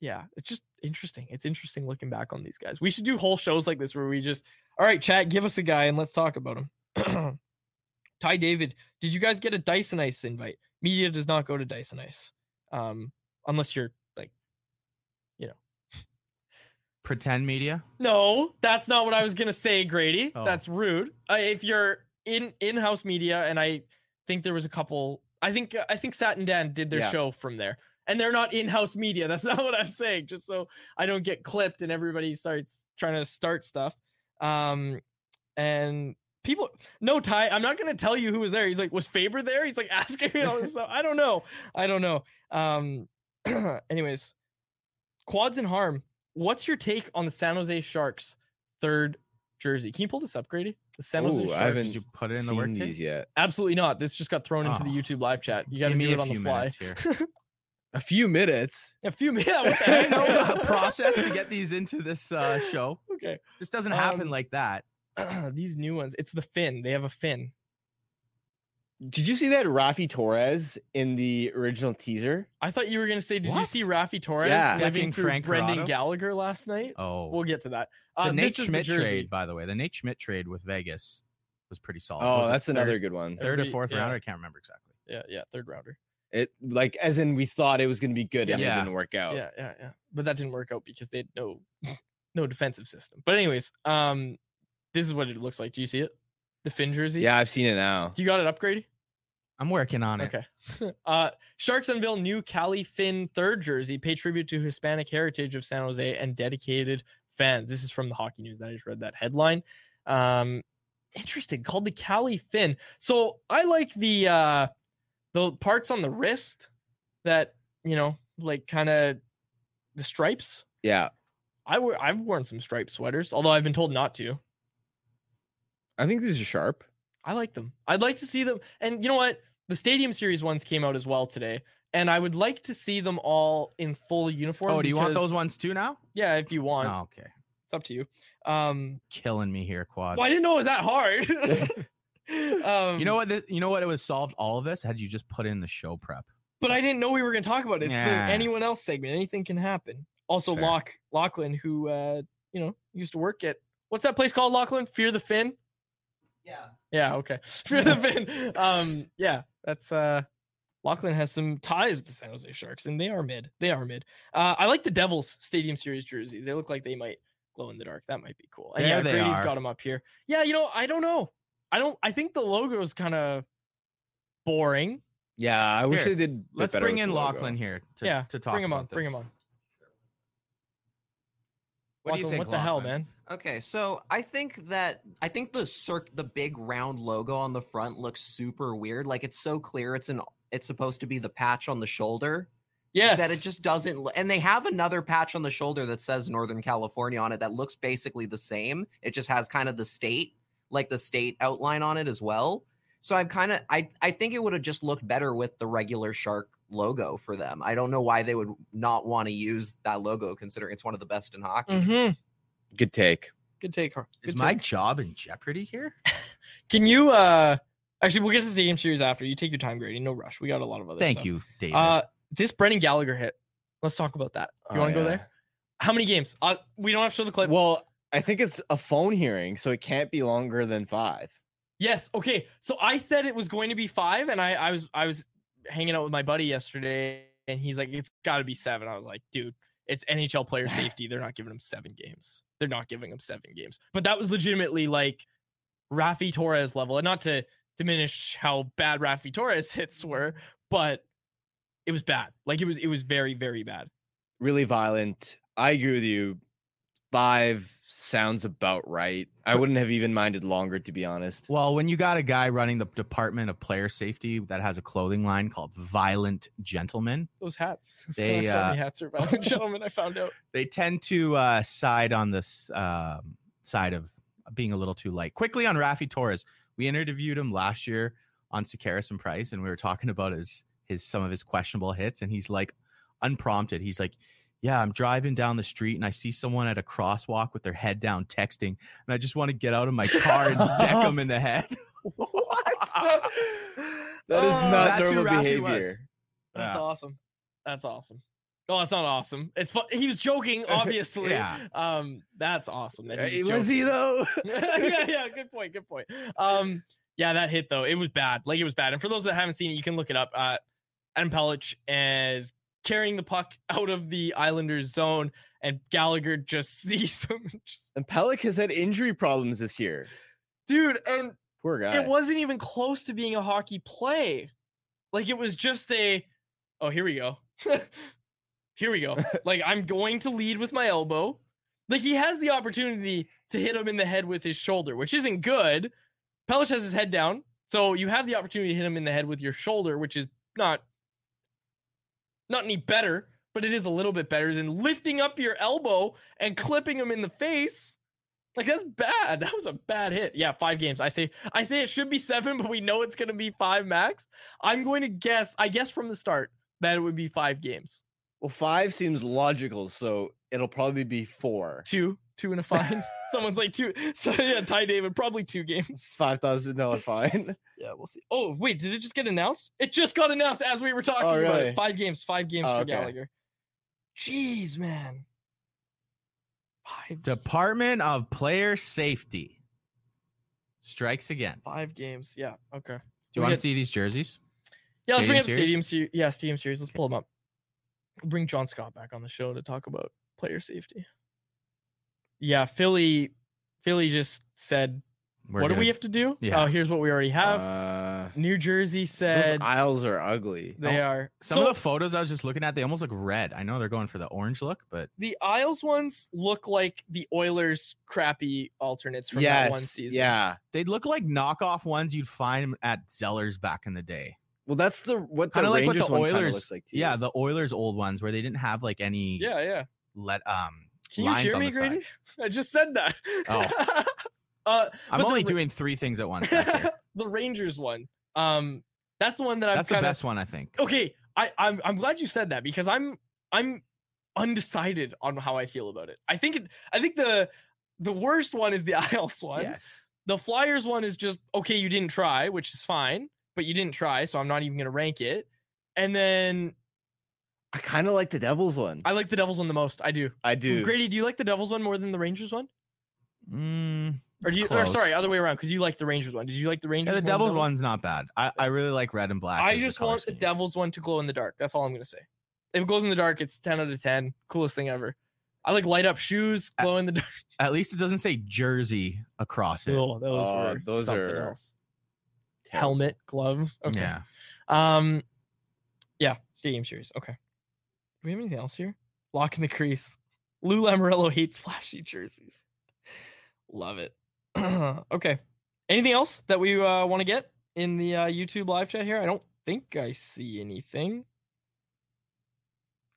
yeah, it's just interesting. It's interesting looking back on these guys. We should do whole shows like this where we just, all right, chat, give us a guy and let's talk about him. Ty David, did you guys get a Dice and Ice invite? Media does not go to Dice and Ice. Um, Unless you're like, you know, pretend media. No, that's not what I was going to say, Grady. Oh. That's rude. Uh, if you're in in-house media, and I think there was a couple, I think, I think Sat and Dan did their yeah. show from there, and they're not in-house media. That's not what I'm saying. Just so I don't get clipped and everybody starts trying to start stuff. Um, and people, no, Ty, I'm not going to tell you who was there. He's like, was Faber there? He's like asking me all this stuff. I don't know. I don't know. Um, anyways, Quads and Harm, what's your take on the San Jose Sharks third jersey? Can you pull this up, Grady? San Jose Ooh, Sharks. I haven't Did you put it in the work these yet. Absolutely not. This just got thrown oh. into the YouTube live chat. You got to do it on the fly. Here. a few minutes. A few minutes. What the heck? No, uh, process to get these into this uh, show. Okay. This doesn't happen um, like that. These new ones. It's the fin. They have a fin. Did you see that Rafi Torres in the original teaser? I thought you were going to say, did what? you see Rafi Torres yeah. diving through Frank Brendan Corrado? Gallagher last night? Oh, we'll get to that. Uh, the Nate Schmidt the trade, by the way, the Nate Schmidt trade with Vegas was pretty solid. Oh, that's third, another good one. Third or fourth yeah. rounder. I can't remember exactly. Yeah. Yeah. Third rounder. It like, as in we thought it was going to be good. Yeah. And it didn't work out. Yeah. Yeah. Yeah. But that didn't work out because they had no, no defensive system. But anyways, um, this is what it looks like. Do you see it? The Finn jersey? Yeah, I've seen it now. You got it up, Grady? I'm working on it. Okay. Uh, Sharks unveil new Cali Finn third jersey, pay tribute to Hispanic heritage of San Jose and dedicated fans. This is from the Hockey News. I just read that headline. Um, interesting. Called the Cali Finn. So I like the uh, the parts on the wrist that, you know, like kind of the stripes. Yeah. I w- I've worn some striped sweaters, although I've been told not to. I think these are sharp. I like them. I'd like to see them. And you know what? The Stadium Series ones came out as well today. And I would like to see them all in full uniform. Oh, do you because... want those ones too now? Yeah, if you want. Oh, okay. It's up to you. Um, Killing me here, Quad. Well, I didn't know it was that hard. um, you know what? The, you know what? It was solved all of this had you just put in the show prep. But I didn't know we were going to talk about it. It's yeah. the anyone else segment. Anything can happen. Also, Lach, Lachlan, who, uh, you know, used to work at, what's that place called, Lachlan? Fear the Fin? Yeah. Yeah. Okay. For the Finn. Um. Yeah. That's uh. Lachlan has some ties with the San Jose Sharks, and they are mid. They are mid. Uh. I like the Devils Stadium Series jerseys. They look like they might glow in the dark. That might be cool. And yeah, yeah they Grady's are. Got them up here. Yeah. You know, I don't know. I don't. I think the logo is kind of boring. Yeah. I wish here, they did. Let's bring in Lachlan here. To, yeah. To talk. Bring him on. This. Bring him on. What Lachlan, do you think? What the Lachlan? hell, man? Okay, so I think that I think the circ the big round logo on the front looks super weird. Like it's so clear it's an it's supposed to be the patch on the shoulder. Yes. That it just doesn't look, and they have another patch on the shoulder that says Northern California on it that looks basically the same. It just has kind of the state, like the state outline on it as well. So I'm kind of I I think it would have just looked better with the regular shark logo for them. I don't know why they would not want to use that logo considering it's one of the best in hockey. Mm-hmm. Good take. Good take. Good Is take. my job in jeopardy here? Can you uh actually we'll get to the Stadium Series after. You take your time, Grady. No rush. We got a lot of other Thank stuff. you, David. Uh this Brendan Gallagher hit. Let's talk about that. You oh, want to yeah. go there? How many games? Uh, we don't have to show the clip. Well, I think it's a phone hearing, so it can't be longer than five. Yes, okay. So I said it was going to be five, and I, I was I was hanging out with my buddy yesterday, and he's like, it's gotta be seven. I was like, dude, it's N H L player safety. They're not giving him seven games. They're not giving him seven games. But that was legitimately like Rafi Torres level. And not to diminish how bad Rafi Torres hits were, but it was bad. Like it was, it was very, very bad. Really violent. I agree with you. Five sounds about right. I wouldn't have even minded longer, to be honest. Well, when you got a guy running the Department of Player Safety that has a clothing line called Violent Gentlemen, those hats, those they uh, hats are Violent Gentlemen. I found out they tend to uh, side on this uh, side of being a little too light. Quickly on Rafi Torres, we interviewed him last year on Sakaris and Price, and we were talking about his his some of his questionable hits, and he's like, unprompted, he's like, yeah, I'm driving down the street and I see someone at a crosswalk with their head down texting, and I just want to get out of my car and deck them in the head. What? That is not oh, normal behavior. That's yeah. awesome. That's awesome. Oh, that's not awesome. It's fun. He was joking, obviously. yeah. Um, that's awesome. That he was, was he though? yeah, yeah. Good point. Good point. Um, yeah, that hit though. It was bad. Like it was bad. And for those that haven't seen it, you can look it up. Uh, Adam Pellich as carrying the puck out of the Islanders' zone, and Gallagher just sees him. And Pellick has had injury problems this year, dude. And poor guy. It wasn't even close to being a hockey play. Like it was just a, oh here we go, here we go. Like I'm going to lead with my elbow. Like he has the opportunity to hit him in the head with his shoulder, which isn't good. Pellick has his head down, so you have the opportunity to hit him in the head with your shoulder, which is not. Not any better, but it is a little bit better than lifting up your elbow and clipping him in the face. Like, that's bad. That was a bad hit. Yeah, five games. I say I say it should be seven, but we know it's going to be five max. I'm going to guess, I guess from the start, that it would be five games. Well, five seems logical, so it'll probably be four. Two. Two and a fine. Someone's like two. So, yeah, Ty David, probably two games. five thousand dollars fine. Yeah, we'll see. Oh, wait, did it just get announced? It just got announced as we were talking oh, really? about it. Five games. Five games oh, for okay. Gallagher. Jeez, man. Five Department games. of Player Safety strikes again. Five games. Yeah. Okay. Do you we want get... to see these jerseys? Yeah, stadium let's bring up Stadium Series. Yeah, Stadium Series. Let's pull them up. We'll bring John Scott back on the show to talk about player safety. Yeah, Philly. Philly just said, We're "What gonna... do we have to do?" Yeah. Oh, here's what we already have. Uh, New Jersey said, "Those aisles are ugly." They no, are. Some so, of the photos I was just looking at, they almost look red. I know they're going for the orange look, but the aisles ones look like the Oilers' crappy alternates from yes, that one season. Yeah, they look like knockoff ones you'd find at Zeller's back in the day. Well, that's the what kind of like what the Oilers looks like. To yeah, the Oilers' old ones where they didn't have like any. Yeah, yeah. Let um. Can you hear me, Grady? Side. I just said that. Oh. uh, I'm only the, doing three things at once. The Rangers one. Um, that's the one that I've That's kinda, the best one, I think. Okay. I, I'm I'm glad you said that because I'm I'm undecided on how I feel about it. I think it I think the the worst one is the Isles one. Yes. The Flyers one is just okay, you didn't try, which is fine, but you didn't try, so I'm not even gonna rank it. And then I kind of like the Devils one. I like the Devils one the most. I do. I do. Grady, do you like the Devils one more than the Rangers one? Mm, or do you? Or sorry, other way around. Because you like the Rangers one. Did you like the Rangers? Yeah, the Devils one's not bad. I, I really like red and black. I just want the Devils one to glow in the dark. That's all I'm gonna say. If it glows in the dark, it's ten out of ten. Coolest thing ever. I like light up shoes, glow in the dark. At least it doesn't say jersey across it. Oh, those oh, are those something are else. Helmet, gloves. Okay. Yeah. Um. Yeah. Stadium Series. Okay. Do we have anything else here? Lock in the crease. Lou Lamoriello hates flashy jerseys. Love it. Okay. Anything else that we uh, want to get in the uh, YouTube live chat here? I don't think I see anything.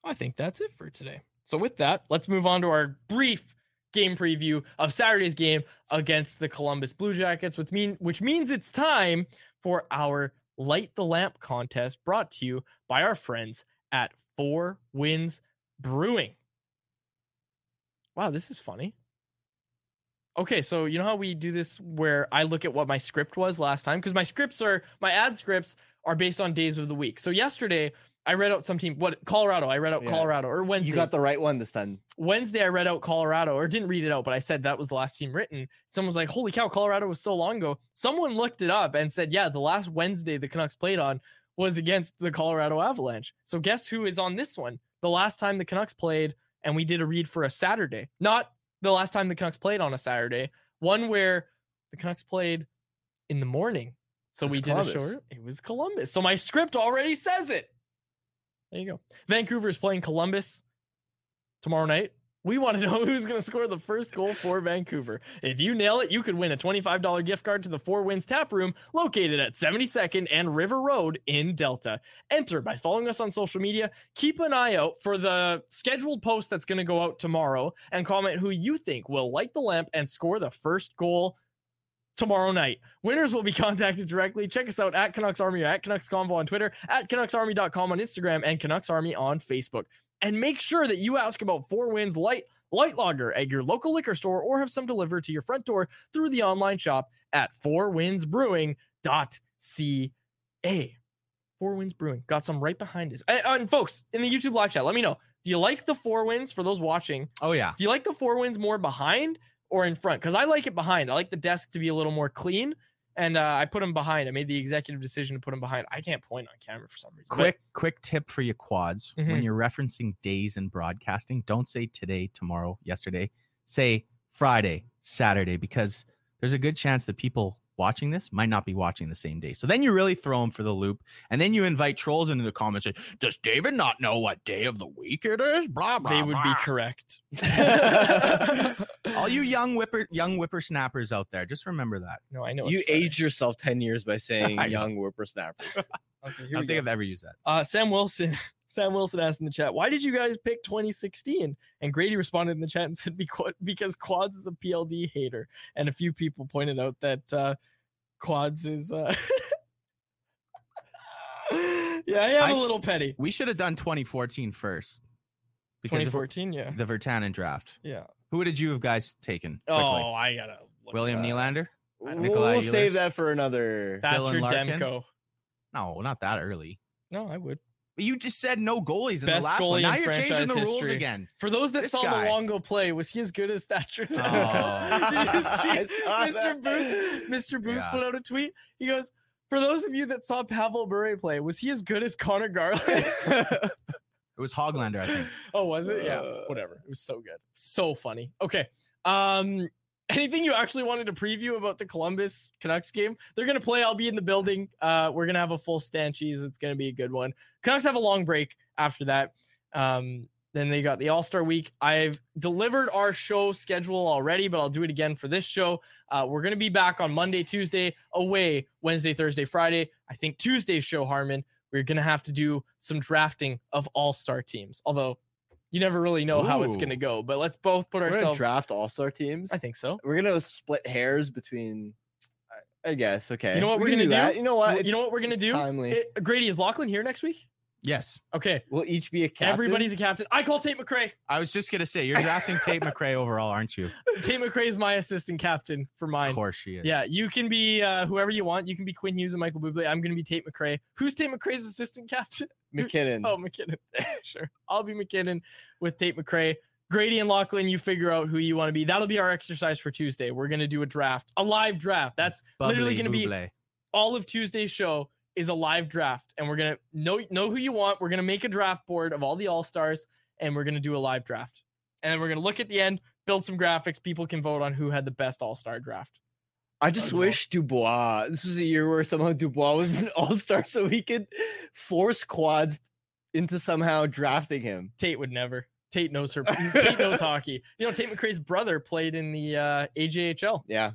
I think that's it for today. So with that, let's move on to our brief game preview of Saturday's game against the Columbus Blue Jackets, which, mean, which means it's time for our Light the Lamp contest brought to you by our friends at Four Winds Brewing. Wow, this is funny. Okay, so you know how we do this where I look at what my script was last time? Because my scripts are, my ad scripts are based on days of the week. So yesterday, I read out some team, what, Colorado. I read out yeah. Colorado, or Wednesday. You got the right one this time. Wednesday, I read out Colorado, or didn't read it out, but I said that was the last team written. Someone was like, holy cow, Colorado was so long ago. Someone looked it up and said, yeah, the last Wednesday the Canucks played on was against the Colorado Avalanche. So guess who is on this one? The last time the Canucks played, and we did a read for a Saturday. Not the last time the Canucks played on a Saturday. One where the Canucks played in the morning. So we Columbus. did a short. It was Columbus. So my script already says it. There you go. Vancouver is playing Columbus tomorrow night. We want to know who's going to score the first goal for Vancouver. If you nail it, you could win a twenty-five dollars gift card to the Four Winds Tap Room located at seventy-second and River Road in Delta. Enter by following us on social media. Keep an eye out for the scheduled post that's going to go out tomorrow and comment who you think will light the lamp and score the first goal tomorrow night. Winners will be contacted directly. Check us out at Canucks Army or at Canucks Convo on Twitter, at Canucks Army dot com on Instagram, and Canucks Army on Facebook. And make sure that you ask about Four Winds Light Light Lager at your local liquor store or have some delivered to your front door through the online shop at four winds brewing dot c a. Four Winds Brewing. Got some right behind us. And, and folks, in the YouTube live chat, let me know. Do you like the Four Winds for those watching? Oh, yeah. Do you like the Four Winds more behind or in front? Because I like it behind. I like the desk to be a little more clean. And uh, I put them behind. I made the executive decision to put them behind. I can't point on camera for some reason. Quick, but... quick tip for your quads. Mm-hmm. When you're referencing days in broadcasting, don't say today, tomorrow, yesterday. Say Friday, Saturday, because there's a good chance that people watching this might not be watching the same day. So then you really throw them for the loop. And then you invite trolls into the comments. And say, does David not know what day of the week it is? Blah, blah, They would blah. be correct. All you young whipper, young whippersnappers out there, just remember that. No, I know. You age yourself ten years by saying young whippersnappers. Okay, I don't think I've ever used that. Uh, Sam Wilson Sam Wilson asked in the chat, why did you guys pick twenty sixteen? And Grady responded in the chat and said, because Quads is a P L D hater. And a few people pointed out that uh, Quads is... Uh... yeah, I am I a little petty. Sh- we should have done twenty fourteen first. twenty fourteen, yeah. The Vertanen draft. Yeah. Who did you have guys taken? Quickly? Oh, I gotta look. William Nylander? Nikolai we'll Ehlers. Save that for another. Thatcher Demko. No, not that early. No, I would. But you just said no goalies in Best the last one. Now you're changing the history. rules again. For those that this saw guy. Luongo play, was he as good as Thatcher Demko? Oh. Did you see Mister Booth? Mister Booth yeah. put out a tweet. He goes, for those of you that saw Pavel Bure play, was he as good as Connor Garland? It was Hoglander, I think. Oh, was it? Yeah, uh, whatever. It was so good. So funny. Okay. Um, anything you actually wanted to preview about the Columbus Canucks game? They're going to play. I'll be in the building. Uh, we're going to have a full Stanchies. It's going to be a good one. Canucks have a long break after that. Um, then they got the All-Star Week. I've delivered our show schedule already, but I'll do it again for this show. Uh, we're going to be back on Monday, Tuesday, away Wednesday, Thursday, Friday. I think Tuesday's show, Harmon, we're going to have to do some drafting of all-star teams. Although you never really know Ooh. how it's going to go, but let's both put we're ourselves draft all-star teams. I think so. We're going to split hairs between, I guess. Okay. You know what we're, we're going to do? That? You know what? You it's, know what we're going to do? Timely. It, Grady, is Lachlan here next week? Yes. Okay. We'll each be a captain. Everybody's a captain. I call Tate McRae. I was just going to say, you're drafting Tate McRae overall, aren't you? Tate McRae is my assistant captain for mine. Of course she is. Yeah, you can be uh, whoever you want. You can be Quinn Hughes and Michael Bublé. I'm going to be Tate McRae. Who's Tate McRae's assistant captain? McKinnon. Oh, McKinnon. Sure. I'll be McKinnon with Tate McRae. Grady and Lachlan, you figure out who you want to be. That'll be our exercise for Tuesday. We're going to do a draft, a live draft. That's Bubbly, literally going to be all of Tuesday's show. Is a live draft, and we're gonna know know who you want. We're gonna make a draft board of all the all-stars, and we're gonna do a live draft, and we're gonna look at the end, build some graphics. People can vote on who had the best all-star draft. I just I wish know. Dubois. This was a year where somehow Dubois was an all-star, so he could force Quads into somehow drafting him. Tate would never. Tate knows her. Tate knows hockey. You know, Tate McRae's brother played in the uh, A J H L. Yeah.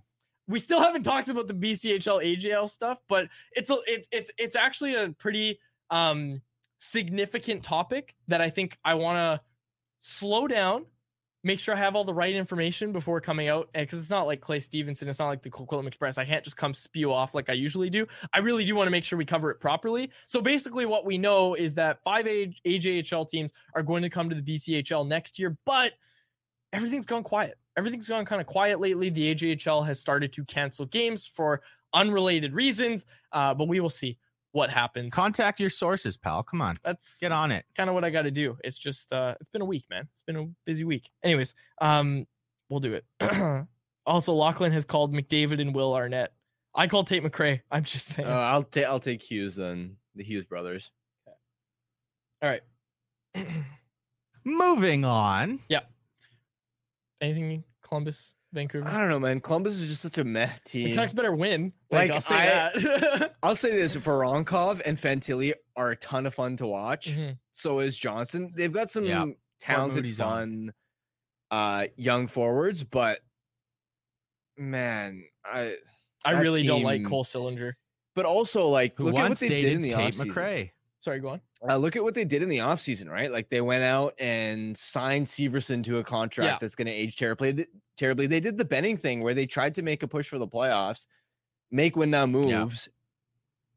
We still haven't talked about the B C H L A J L stuff, but it's a, it's it's it's actually a pretty um, significant topic that I think I want to slow down, make sure I have all the right information before coming out, because it's not like Clay Stevenson, it's not like the Coquitlam Express. I can't just come spew off like I usually do. I really do want to make sure we cover it properly. So basically, what we know is that five A J H L teams are going to come to the B C H L next year, but everything's gone quiet. Everything's gone kind of quiet lately. The A J H L has started to cancel games for unrelated reasons, uh, but we will see what happens. Contact your sources, pal. Come on. Let's get on it. Kind of what I got to do. It's just, uh, it's been a week, man. It's been a busy week. Anyways, um, we'll do it. Also, Lachlan has called McDavid and Will Arnett. I call Tate McRae. I'm just saying. Uh, I'll, ta- I'll take Hughes then. The Hughes brothers. Okay. All right. Moving on. Yeah. Anything Columbus, Vancouver? I don't know, man. Columbus is just such a meh team. The Canucks better win. Like, like I'll say I, that. I'll say this: Voronkov and Fantilli are a ton of fun to watch. Mm-hmm. So is Johnson. They've got some yeah. talented, fun, uh, young forwards. But man, I I really team, don't like Cole Sillinger. But also, like, Who look at what they did in the Tate offseason. McRae. Sorry, go on. Uh, look at what they did in the offseason, right? Like, they went out and signed Severson to a contract yeah. that's going to age terribly. Terribly, they did the Benning thing where they tried to make a push for the playoffs, make win-now moves,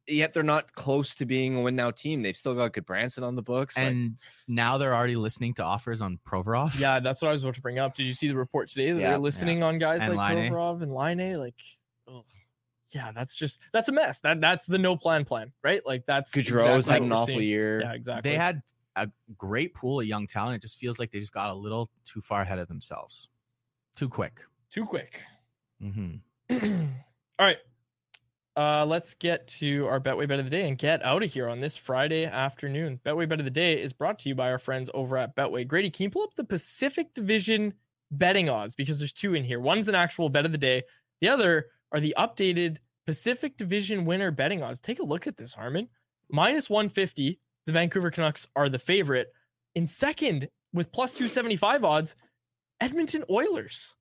yeah. yet they're not close to being a win-now team. They've still got Goodbranson on the books. And like, now they're already listening to offers on Provorov. Yeah, that's what I was about to bring up. Did you see the report today that yeah, they're listening yeah. on guys and like Laine. Provorov and Laine? Like, ugh. Yeah, that's just that's a mess. That that's the no plan plan, right? Like that's Gaudreau's exactly had an awful seeing. year. Yeah, exactly. They had a great pool of young talent. It just feels like they just got a little too far ahead of themselves, too quick, too quick. Mm-hmm. All right, uh, let's get to our Betway Bet of the Day and get out of here on this Friday afternoon. Betway Bet of the Day is brought to you by our friends over at Betway. Grady, can you pull up the Pacific Division betting odds, because there's two in here. One's an actual bet of the day. The other are the updated Pacific Division winner betting odds. Take a look at this, Harmon. minus one fifty, the Vancouver Canucks are the favorite. In second, with plus two seventy-five odds, Edmonton Oilers.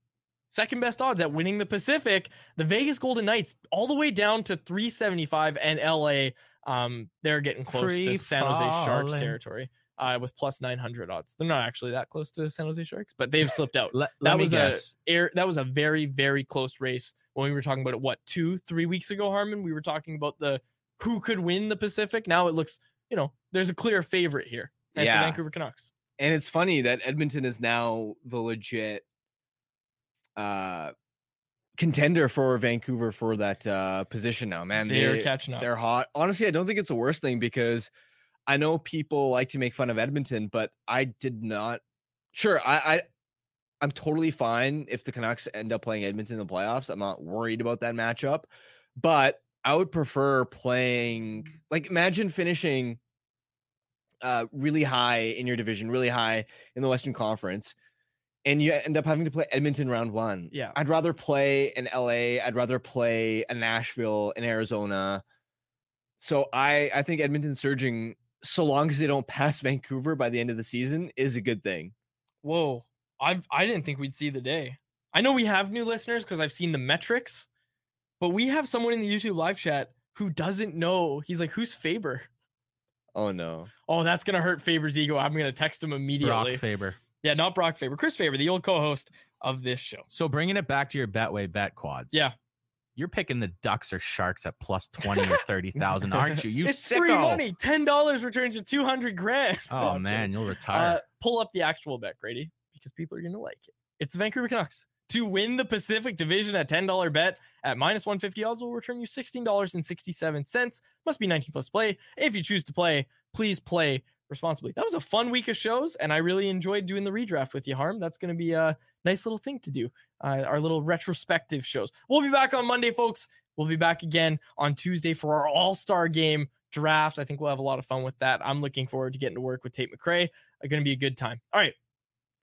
Second best odds at winning the Pacific. The Vegas Golden Knights all the way down to three seventy-five, and L A, um, they're getting close Free to San Jose Sharks territory. uh, with plus nine hundred odds. They're not actually that close to San Jose Sharks, but they've slipped out. let, let that was guess. a air, that was a very, very close race when we were talking about it. What, two, three weeks ago, Harmon, we were talking about the who could win the Pacific. Now it looks, you know, there's a clear favorite here. That's yeah. the Vancouver Canucks. And it's funny that Edmonton is now the legit uh, contender for Vancouver for that uh, position now, man. They're they, catching up. They're hot. Honestly, I don't think it's the worst thing, because I know people like to make fun of Edmonton, but I did not. Sure, I, I, I'm totally fine if the Canucks end up playing Edmonton in the playoffs. I'm not worried about that matchup, but I would prefer playing, like, imagine finishing Uh, really high in your division, really high in the Western Conference, and you end up having to play Edmonton round one. Yeah, I'd rather play in L A. I'd rather play in Nashville, in Arizona. So I, I think Edmonton surging, so long as they don't pass Vancouver by the end of the season, is a good thing. Whoa, I've I didn't think we'd see the day. I know we have new listeners because I've seen the metrics, but we have someone in the YouTube live chat who doesn't know. He's like, "Who's Faber?" Oh, no. Oh, that's going to hurt Faber's ego. I'm going to text him immediately. Brock Faber. Yeah, not Brock Faber. Chris Faber, the old co-host of this show. So bringing it back to your Betway bet quads. Yeah. You're picking the Ducks or Sharks at plus twenty or thirty thousand, aren't you? You it's sicko. Free money. ten dollars returns to two hundred grand. Oh, man, you'll retire. Uh, pull up the actual bet, Grady, because people are going to like it. It's the Vancouver Canucks to win the Pacific Division. A ten dollars bet at minus one fifty odds will return you sixteen dollars and sixty-seven cents. Must be nineteen plus play. If you choose to play, please play responsibly. That was a fun week of shows, and I really enjoyed doing the redraft with you, Harm. That's going to be a nice little thing to do, uh, our little retrospective shows. We'll be back on Monday, folks. We'll be back again on Tuesday for our All-Star Game draft. I think we'll have a lot of fun with that. I'm looking forward to getting to work with Tate McRae. It's going to be a good time. All right.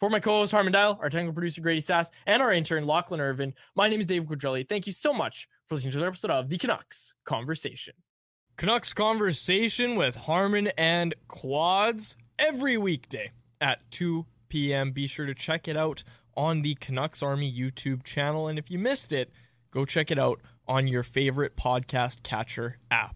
For my co-host, Harmon Dial, our technical producer, Grady Sass, and our intern, Lachlan Irvin, my name is Dave Quadrelli. Thank you so much for listening to another episode of The Canucks Conversation. Canucks Conversation with Harmon and Quads every weekday at two p.m. Be sure to check it out on the Canucks Army YouTube channel. And if you missed it, go check it out on your favorite podcast catcher app.